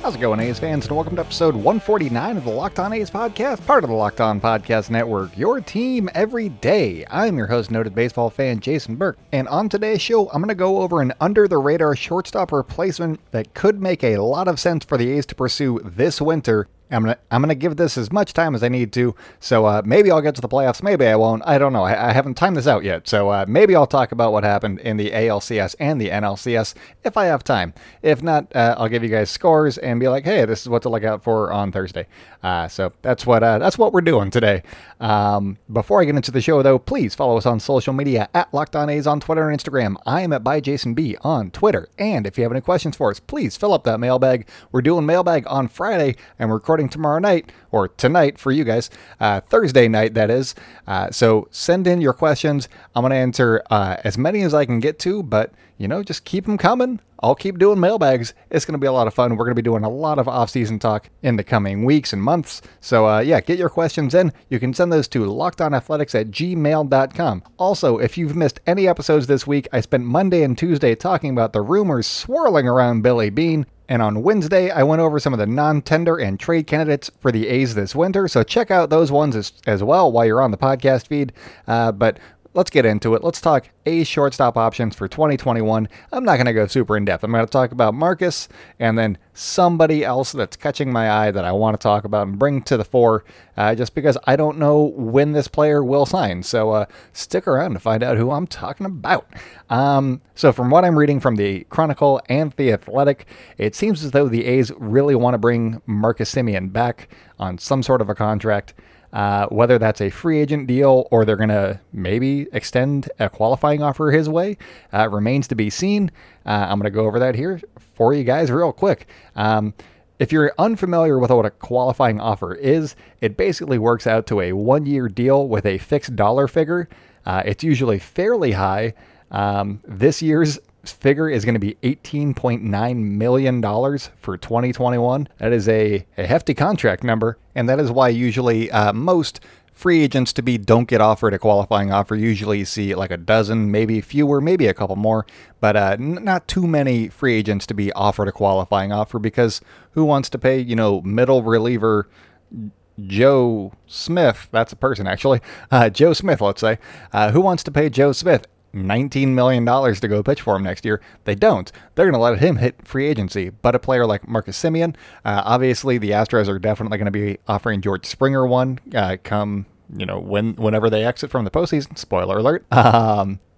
How's it going, A's fans, and welcome to episode 149 of the Locked On A's podcast, part of the Locked On Podcast Network, your team every day. I'm your host, noted baseball fan Jason Burke, and on today's show, I'm going to go over an under-the-radar shortstop replacement that could make a lot of sense for the A's to pursue this winter. I'm gonna give this as much time as I need to, so maybe I'll get to the playoffs, maybe I won't, I don't know, I haven't timed this out yet, so maybe I'll talk about what happened in the ALCS and the NLCS if I have time. If not, I'll give you guys scores and be like, hey, this is what to look out for on Thursday. So that's what we're doing today. Before I get into the show, though, please follow us on social media at Locked On A's on Twitter and Instagram. I am at ByJasonB on Twitter, and if you have any questions for us, please fill up that mailbag. We're doing mailbag on Friday, and we're recording tomorrow night, or tonight for you guys, Thursday night, that is. So send in your questions. I'm going to answer as many as I can get to, but, you know, just keep them coming. I'll keep doing mailbags. It's going to be a lot of fun. We're going to be doing a lot of off-season talk in the coming weeks and months. So, yeah, get your questions in. You can send those to lockedonathletics@gmail.com. Also, if you've missed any episodes this week, I spent Monday and Tuesday talking about the rumors swirling around Billy Beane. And on Wednesday, I went over some of the non-tender and trade candidates for the A's this winter, so check out those ones as well while you're on the podcast feed. But let's get into it. Let's talk A's shortstop options for 2021. I'm not going to go super in-depth. I'm going to talk about Marcus and then somebody else that's catching my eye that I want to talk about and bring to the fore, just because I don't know when this player will sign. So stick around to find out who I'm talking about. So from what I'm reading from the Chronicle and the Athletic, it seems as though the A's really want to bring Marcus Semien back on some sort of a contract. Whether that's a free agent deal or they're going to maybe extend a qualifying offer his way remains to be seen. I'm going to go over that here for you guys real quick. If you're unfamiliar with what a qualifying offer is, it basically works out to a one-year deal with a fixed dollar figure. It's usually fairly high. This year's figure is going to be $18.9 million for 2021. That is a hefty contract number, and that is why usually most free agents to be don't get offered a qualifying offer. Usually you see like a dozen, maybe fewer, maybe a couple more, but not too many free agents to be offered a qualifying offer, because who wants to pay, you know, middle reliever Joe Smith, that's a person actually, Joe Smith, let's say, who wants to pay Joe Smith $19 million to go pitch for him next year? They don't. They're going to let him hit free agency. But a player like Marcus Semien, obviously the Astros are definitely going to be offering George Springer one come, you know, whenever they exit from the postseason. Spoiler alert.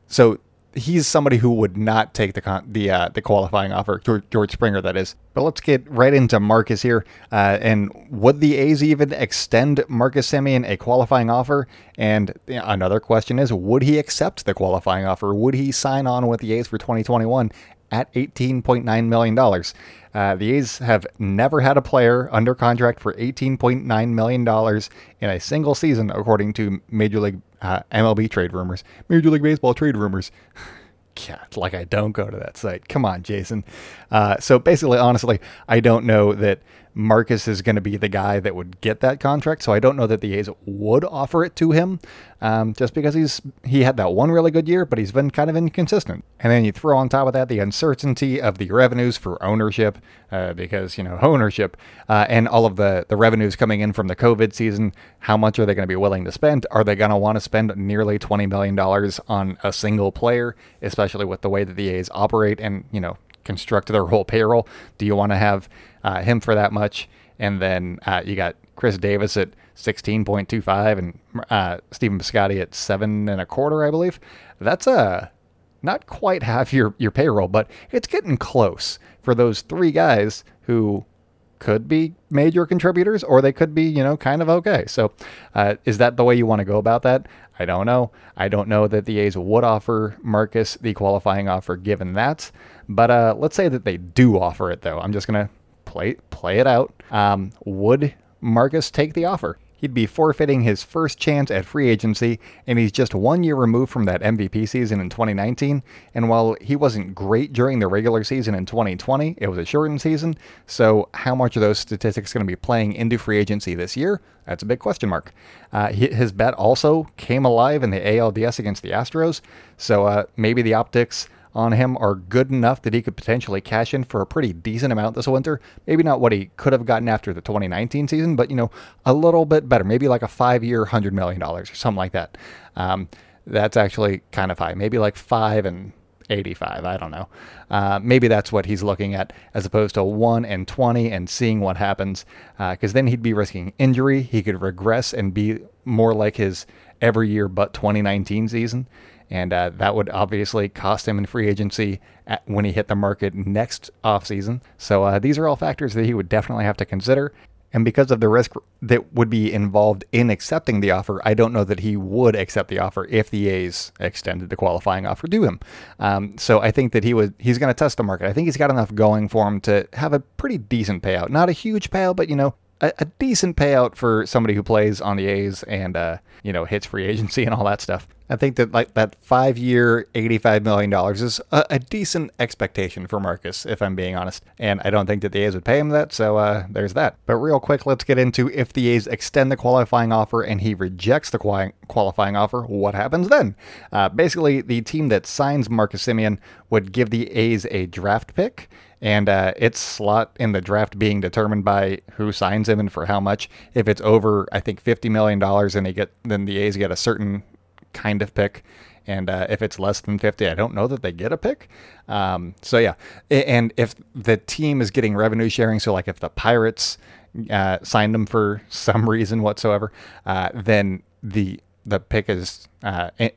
So he's somebody who would not take the qualifying offer, George Springer, that is. But let's get right into Marcus here. And would the A's even extend Marcus Semien a qualifying offer? And another question is, would he accept the qualifying offer? Would he sign on with the A's for 2021 at $18.9 million? The A's have never had a player under contract for $18.9 million in a single season, according to Major League MLB trade rumors. Major League Baseball trade rumors. God, like I don't go to that site. Come on, Jason. So basically, honestly, I don't know that Marcus is going to be the guy that would get that contract, so I don't know that the A's would offer it to him, just because he had that one really good year, but he's been kind of inconsistent. And then you throw on top of that the uncertainty of the revenues for ownership, because, you know, ownership, and all of the revenues coming in from the COVID season. How much are they going to be willing to spend? Are they going to want to spend nearly $20 million on a single player, especially with the way that the A's operate and, you know, construct their whole payroll? Do you want to have him for that much? And then you got Chris Davis at 16.25 and Stephen Piscotty at 7.25, I believe. That's not quite half your payroll, but it's getting close for those three guys who could be major contributors, or they could be, you know, kind of okay. So is that the way you want to go about that? I don't know. I don't know that the A's would offer Marcus the qualifying offer given that, but let's say that they do offer it, though. I'm just going to play it out. Would Marcus take the offer? he'd be forfeiting his first chance at free agency, and he's just 1 year removed from that MVP season in 2019. And while he wasn't great during the regular season in 2020, it was a shortened season, so how much of those statistics going to be playing into free agency this year? That's a big question mark. His bet also came alive in the ALDS against the Astros, so maybe the optics on him are good enough that he could potentially cash in for a pretty decent amount this winter. Maybe not what he could have gotten after the 2019 season, but, you know, a little bit better. Maybe like a 5-year, $100 million or something like that. That's actually kind of high. Maybe like 5 and 85, I don't know. Maybe that's what he's looking at as opposed to 1 and 20 and seeing what happens, because then he'd be risking injury. He could regress and be more like his every year but 2019 season. And that would obviously cost him in free agency when he hit the market next offseason. So these are all factors that he would definitely have to consider. And because of the risk that would be involved in accepting the offer, I don't know that he would accept the offer if the A's extended the qualifying offer to him. So I think that he's going to test the market. I think he's got enough going for him to have a pretty decent payout. Not a huge payout, but, you know, a decent payout for somebody who plays on the A's and, you know, hits free agency and all that stuff. I think that like that 5-year, $85 million is a decent expectation for Marcus, if I'm being honest. And I don't think that the A's would pay him that, so there's that. But real quick, let's get into if the A's extend the qualifying offer and he rejects the qualifying offer, what happens then? Basically, the team that signs Marcus Semien would give the A's a draft pick, and its slot in the draft being determined by who signs him and for how much. If it's over, I think, $50 million, and then the A's get a certain kind of pick, and if it's less than 50, I don't know that they get a pick. So yeah, and if the team is getting revenue sharing, so like if the Pirates signed them for some reason whatsoever, then the pick is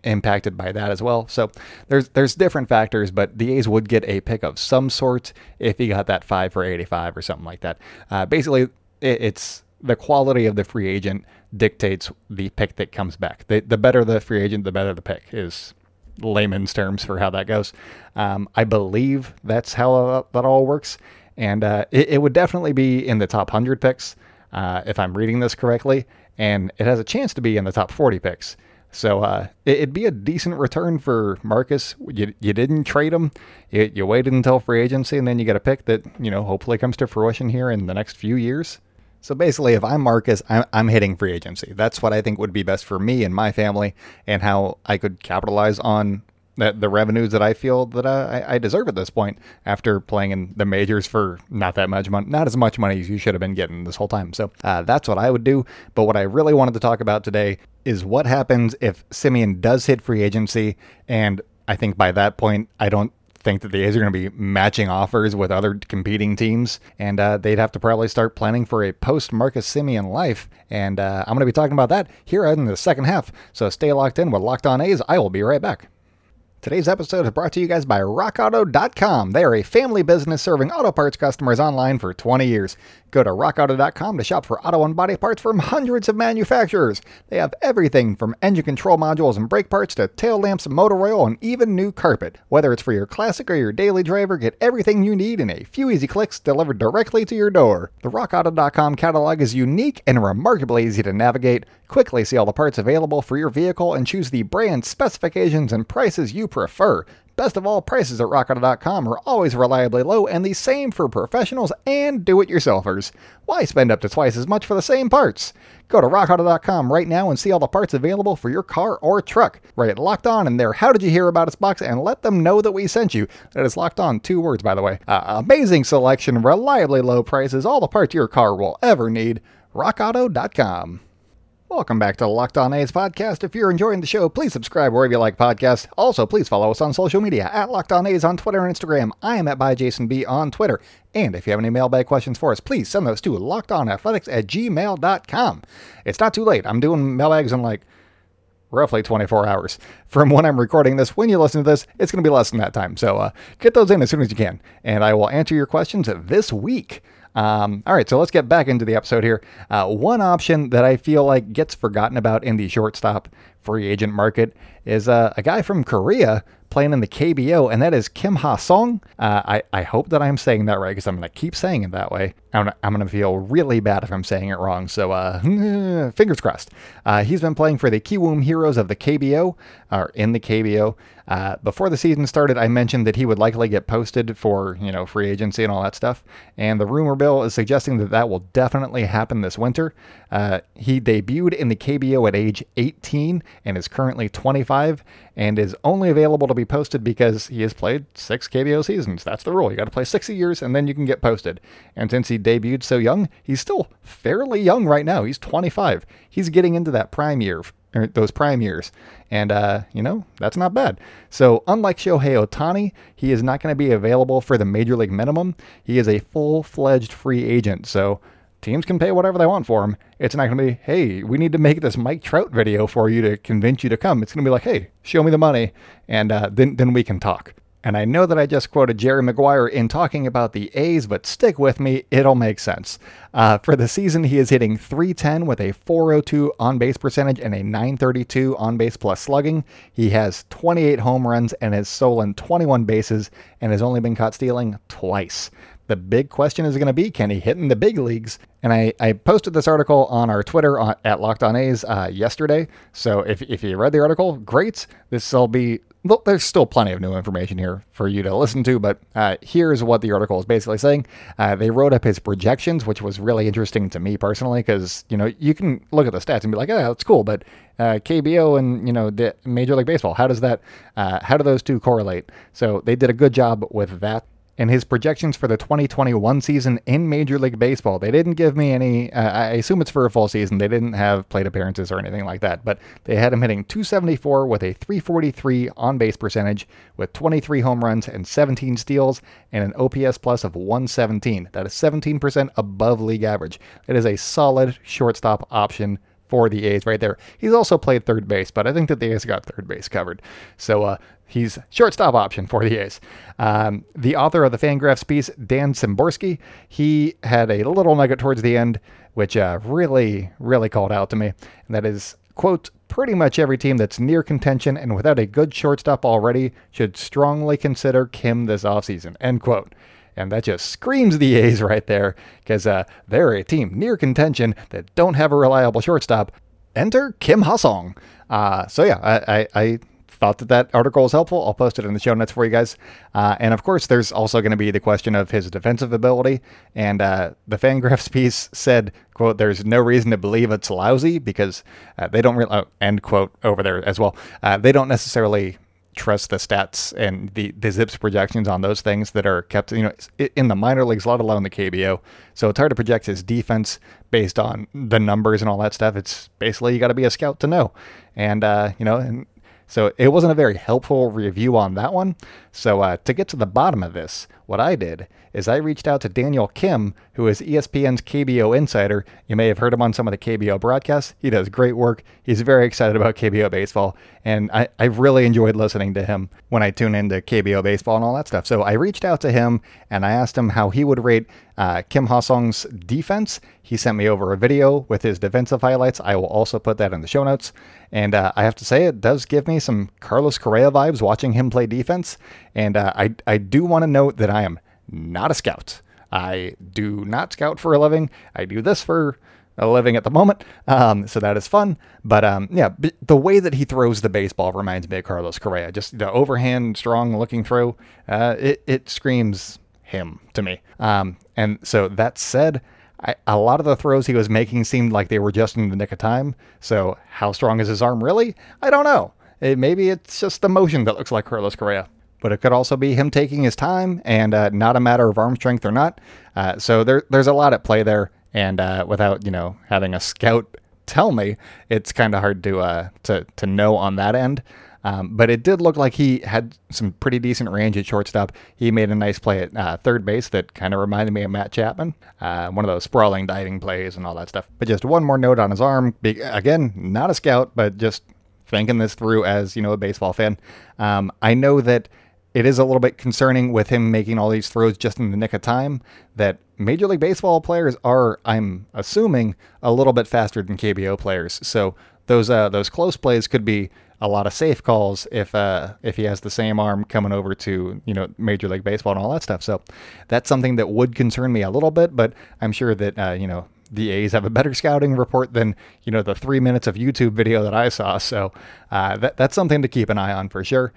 impacted by that as well. So there's different factors, but the A's would get a pick of some sort if he got that 5 for $85 or something like that. Basically, it's the quality of the free agent dictates the pick that comes back. The better the free agent, the better the pick is layman's terms for how that goes. I believe that's how that all works. And it would definitely be in the top 100 picks, if I'm reading this correctly. And it has a chance to be in the top 40 picks. So it'd be a decent return for Marcus. You didn't trade him. You waited until free agency, and then you get a pick that, you know, hopefully comes to fruition here in the next few years. So basically, if I'm Marcus, I'm hitting free agency. That's what I think would be best for me and my family, and how I could capitalize on the revenues that I feel that I deserve at this point after playing in the majors for not that much money, not as much money as you should have been getting this whole time. So that's what I would do. But what I really wanted to talk about today is what happens if Semien does hit free agency, and I think by that point, I don't think that the A's are going to be matching offers with other competing teams, and they'd have to probably start planning for a post-Marcus Semien life, and I'm going to be talking about that here in the second half, so stay locked in with Locked On A's. I will be right back. Today's episode is brought to you guys by RockAuto.com. They are a family business serving auto parts customers online for 20 years. Go to RockAuto.com to shop for auto and body parts from hundreds of manufacturers. They have everything from engine control modules and brake parts to tail lamps, motor oil, and even new carpet. Whether it's for your classic or your daily driver, get everything you need in a few easy clicks delivered directly to your door. The RockAuto.com catalog is unique and remarkably easy to navigate. Quickly see all the parts available for your vehicle and choose the brand, specifications, and prices you prefer. Best of all, prices at RockAuto.com are always reliably low and the same for professionals and do-it-yourselfers. Why spend up to twice as much for the same parts? Go to RockAuto.com right now and see all the parts available for your car or truck. Write it Locked On in their How Did You Hear About Us box and let them know that we sent you. That is Locked On, 2 words, by the way. Amazing selection, reliably low prices, all the parts your car will ever need. RockAuto.com. Welcome back to the Locked On A's podcast. If you're enjoying the show, please subscribe wherever you like podcasts. Also, please follow us on social media at Locked On A's on Twitter and Instagram. I am at ByJasonB on Twitter. And if you have any mailbag questions for us, please send those to LockedOnAthletics@gmail.com. It's not too late. I'm doing mailbags in like roughly 24 hours. From when I'm recording this, when you listen to this, it's going to be less than that time. So get those in as soon as you can. And I will answer your questions this week. All right, so let's get back into the episode here. One option that I feel like gets forgotten about in the shortstop free agent market is a guy from Korea playing in the KBO, and that is Kim Ha-seong. I hope that I'm saying that right, because I'm going to keep saying it that way. I'm going to feel really bad if I'm saying it wrong, so fingers crossed. He's been playing for the Kiwoom Heroes of the KBO, or in the KBO. Before the season started, I mentioned that he would likely get posted for, free agency and all that stuff, and the rumor mill is suggesting that that will definitely happen this winter. He debuted in the KBO at age 18 and is currently 25 and is only available to be posted because he has played 6 KBO seasons. That's the rule. You got to play 60 years and then you can get posted. And since he debuted so young, he's still fairly young right now. He's 25. He's getting into that prime year, or those prime years. And, that's not bad. So unlike Shohei Ohtani, he is not going to be available for the major league minimum. He is a full-fledged free agent. So teams can pay whatever they want for him. It's not going to be, hey, we need to make this Mike Trout video for you to convince you to come. It's going to be like, hey, show me the money, and then we can talk. And I know that I just quoted Jerry Maguire in talking about the A's, but stick with me, it'll make sense. For the season, he is hitting .310 with a .402 on-base percentage and a .932 on-base plus slugging. He has 28 home runs and has stolen 21 bases and has only been caught stealing twice. The big question is going to be, can he hit in the big leagues? And I posted this article on our Twitter at Locked On A's yesterday. So if you read the article, great. There's still plenty of new information here for you to listen to, but here's what the article is basically saying. They wrote up his projections, which was really interesting to me personally, because, you can look at the stats and be like, oh, that's cool, but KBO and, the Major League Baseball, how do those two correlate? So they did a good job with that. And his projections for the 2021 season in Major League Baseball, they didn't give me any, I assume it's for a full season, they didn't have plate appearances or anything like that, but they had him hitting .274 with a .343 on-base percentage, with 23 home runs and 17 steals, and an OPS plus of 117. That is 17% above league average. It is a solid shortstop option for the A's right there. He's also played third base, but I think that the A's got third base covered. So he's shortstop option for the A's. The author of the Fangraphs piece, Dan Szymborski, he had a little nugget towards the end, which really, really called out to me. And that is, quote, pretty much every team that's near contention and without a good shortstop already should strongly consider Kim this offseason, end quote. And that just screams the A's right there, because they're a team near contention that don't have a reliable shortstop. Enter Kim Ha-seong. I thought that article was helpful. I'll post it in the show notes for you guys. And of course, there's also going to be the question of his defensive ability. And the Fangraphs piece said, quote, there's no reason to believe it's lousy, because they don't really, end quote, over there as well. They don't necessarily trust the stats and the Zips projections on those things that are kept in the minor leagues, let alone the KBO. So it's hard to project his defense based on the numbers and all that stuff. It's basically, you got to be a scout to know. And, and so it wasn't a very helpful review on that one. So to get to the bottom of this, what I did is I reached out to Daniel Kim, who is ESPN's KBO insider. You may have heard him on some of the KBO broadcasts. He does great work. He's very excited about KBO baseball, and I really enjoyed listening to him when I tune into KBO baseball and all that stuff. So I reached out to him, and I asked him how he would rate Kim Ha-seong's defense. He sent me over a video with his defensive highlights. I will also put that in the show notes. And I have to say, it does give me some Carlos Correa vibes watching him play defense. And I do want to note that I am not a scout. I do not scout for a living. I do this for a living at the moment. So that is fun. But the way that he throws the baseball reminds me of Carlos Correa. Just the overhand, strong looking throw. It screams him to me. And so that said, a lot of the throws he was making seemed like they were just in the nick of time. So how strong is his arm really? I don't know. Maybe it's just the motion that looks like Carlos Correa. But it could also be him taking his time and not a matter of arm strength or not. So there's a lot at play there. And without, having a scout tell me, it's kind of hard to know on that end. But it did look like he had some pretty decent range at shortstop. He made a nice play at third base that kind of reminded me of Matt Chapman. One of those sprawling diving plays and all that stuff. But just one more note on his arm. Again, not a scout, but just thinking this through as, a baseball fan. I know that it is a little bit concerning with him making all these throws just in the nick of time that Major League Baseball players are, I'm assuming, a little bit faster than KBO players. So those close plays could be a lot of safe calls if he has the same arm coming over to, you know, Major League Baseball and all that stuff. So that's something that would concern me a little bit, but I'm sure that, you know, the A's have a better scouting report than, you know, the 3 minutes of YouTube video that I saw. So that's something to keep an eye on for sure.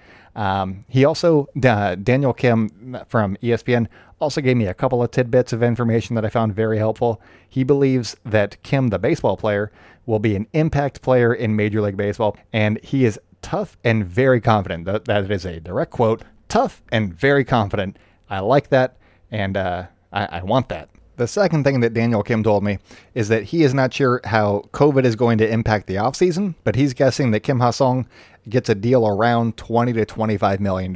He also, Daniel Kim from ESPN, also gave me a couple of tidbits of information that I found very helpful. He believes that Kim, the baseball player, will be an impact player in Major League Baseball, and he is tough and very confident. That is a direct quote, tough and very confident. I like that, and I want that. The second thing that Daniel Kim told me is that he is not sure how COVID is going to impact the offseason, but he's guessing that Kim Ha-seong gets a deal around $20 to $25 million.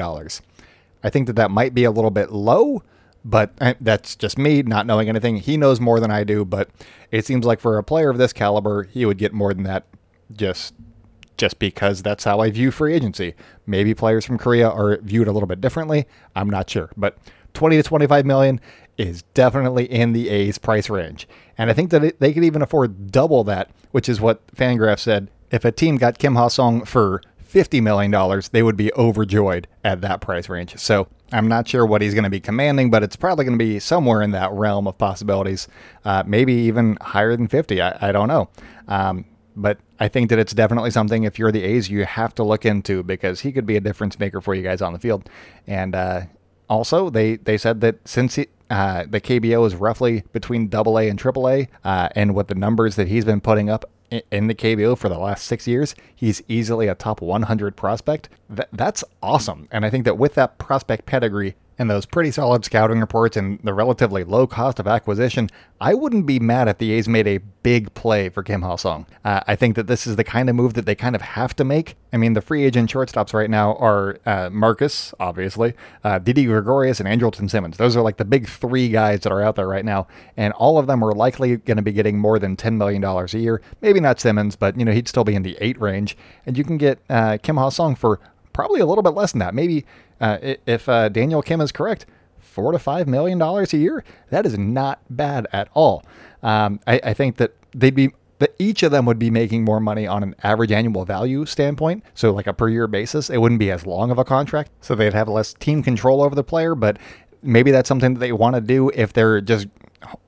I think that might be a little bit low, but that's just me not knowing anything. He knows more than I do, but it seems like for a player of this caliber, he would get more than that just because that's how I view free agency. Maybe players from Korea are viewed a little bit differently. I'm not sure, but 20 to 25 million is definitely in the A's price range. And I think that they could even afford double that, which is what Fangraph said. If a team got Kim Ha-seong for $50 million, they would be overjoyed at that price range. So I'm not sure what he's going to be commanding, but it's probably going to be somewhere in that realm of possibilities, maybe even higher than 50. I don't know. But I think that it's definitely something, if you're the A's, you have to look into, because he could be a difference maker for you guys on the field. And also, they said that since the KBO is roughly between AA and AAA, and with the numbers that he's been putting up in the KBO for the last 6 years, he's easily a top 100 prospect. That's awesome. And I think that with that prospect pedigree and those pretty solid scouting reports and the relatively low cost of acquisition, I wouldn't be mad if the A's made a big play for Kim Ha-seong. I think that this is the kind of move that they kind of have to make. I mean, the free agent shortstops right now are Marcus, obviously, Didi Gregorius, and Andrelton Simmons. Those are like the big three guys that are out there right now, and all of them are likely going to be getting more than $10 million a year. Maybe not Simmons, but, you know, he'd still be in the 8 range, and you can get Kim Ha-seong for probably a little bit less than that. Maybe if Daniel Kim is correct, $4 to $5 million a year. That is not bad at all. I think that each of them would be making more money on an average annual value standpoint. So like a per year basis, it wouldn't be as long of a contract. So they'd have less team control over the player, but maybe that's something that they want to do if they're just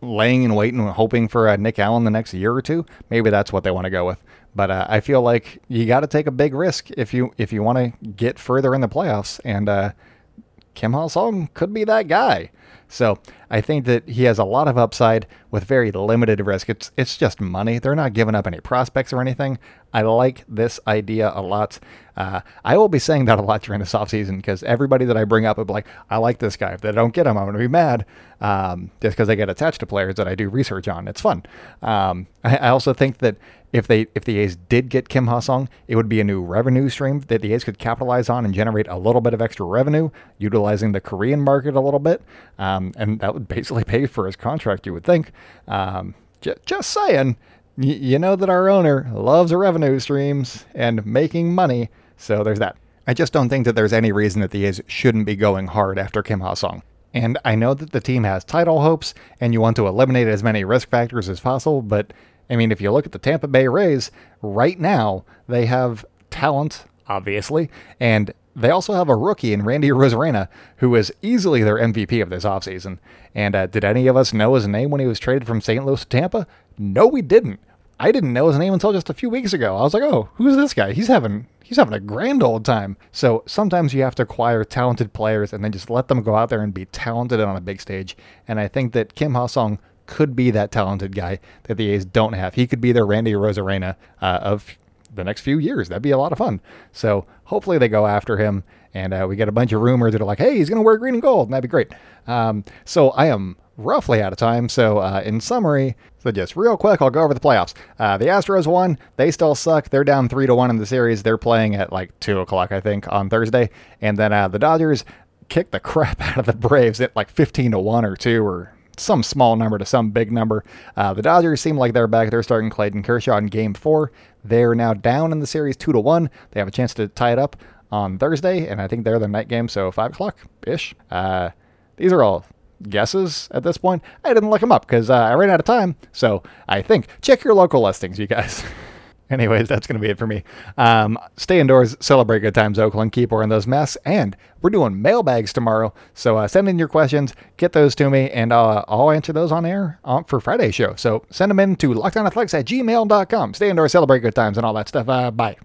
laying in wait and hoping for Nick Allen the next year or two. Maybe that's what they want to go with. But I feel like you got to take a big risk if you want to get further in the playoffs, and Kim Ha-seong could be that guy. So I think that he has a lot of upside with very limited risk. It's just money. They're not giving up any prospects or anything. I like this idea a lot. I will be saying that a lot during this offseason, because everybody that I bring up will be like, I like this guy. If they don't get him, I'm going to be mad, just because I get attached to players that I do research on. It's fun. I also think that if the A's did get Kim Ha-seong, it would be a new revenue stream that the A's could capitalize on and generate a little bit of extra revenue, utilizing the Korean market a little bit. And that would basically pay for his contract, you would think. Just saying, you know that our owner loves revenue streams and making money. So there's that. I just don't think that there's any reason that the A's shouldn't be going hard after Kim Ha-seong. And I know that the team has title hopes and you want to eliminate as many risk factors as possible, but I mean, if you look at the Tampa Bay Rays right now, they have talent, obviously, and they also have a rookie in Randy Arozarena, who is easily their MVP of this offseason. And did any of us know his name when he was traded from St. Louis to Tampa? No, we didn't. I didn't know his name until just a few weeks ago. I was like, oh, who's this guy? He's having a grand old time. So sometimes you have to acquire talented players and then just let them go out there and be talented on a big stage. And I think that Kim Ha-seong could be that talented guy that the A's don't have. He could be their Randy Arozarena of the next few years. That'd be a lot of fun. So hopefully they go after him, and we get a bunch of rumors that are like, hey, he's going to wear green and gold, and that'd be great. So I am roughly out of time. So in summary, so just real quick, I'll go over the playoffs. The Astros won. They still suck. They're down 3-1 in the series. They're playing at like 2 o'clock, I think, on Thursday. And then the Dodgers kicked the crap out of the Braves at like 15-1 or 2 or some small number to some big number. The Dodgers seem like they're back. They're starting Clayton Kershaw in Game 4. They're now down in the series 2-1. They have a chance to tie it up on Thursday, and I think they're the night game, so 5 o'clock-ish. These are all guesses at this point. I didn't look them up because I ran out of time, so I think check your local listings, you guys. Anyways, that's going to be it for me. Stay indoors, celebrate good times, Oakland. Keep wearing those masks. And we're doing mailbags tomorrow. So send in your questions. Get those to me, and I'll answer those on air for Friday's show. So send them in to LockedOnAthletics@gmail.com. Stay indoors, celebrate good times, and all that stuff. Bye.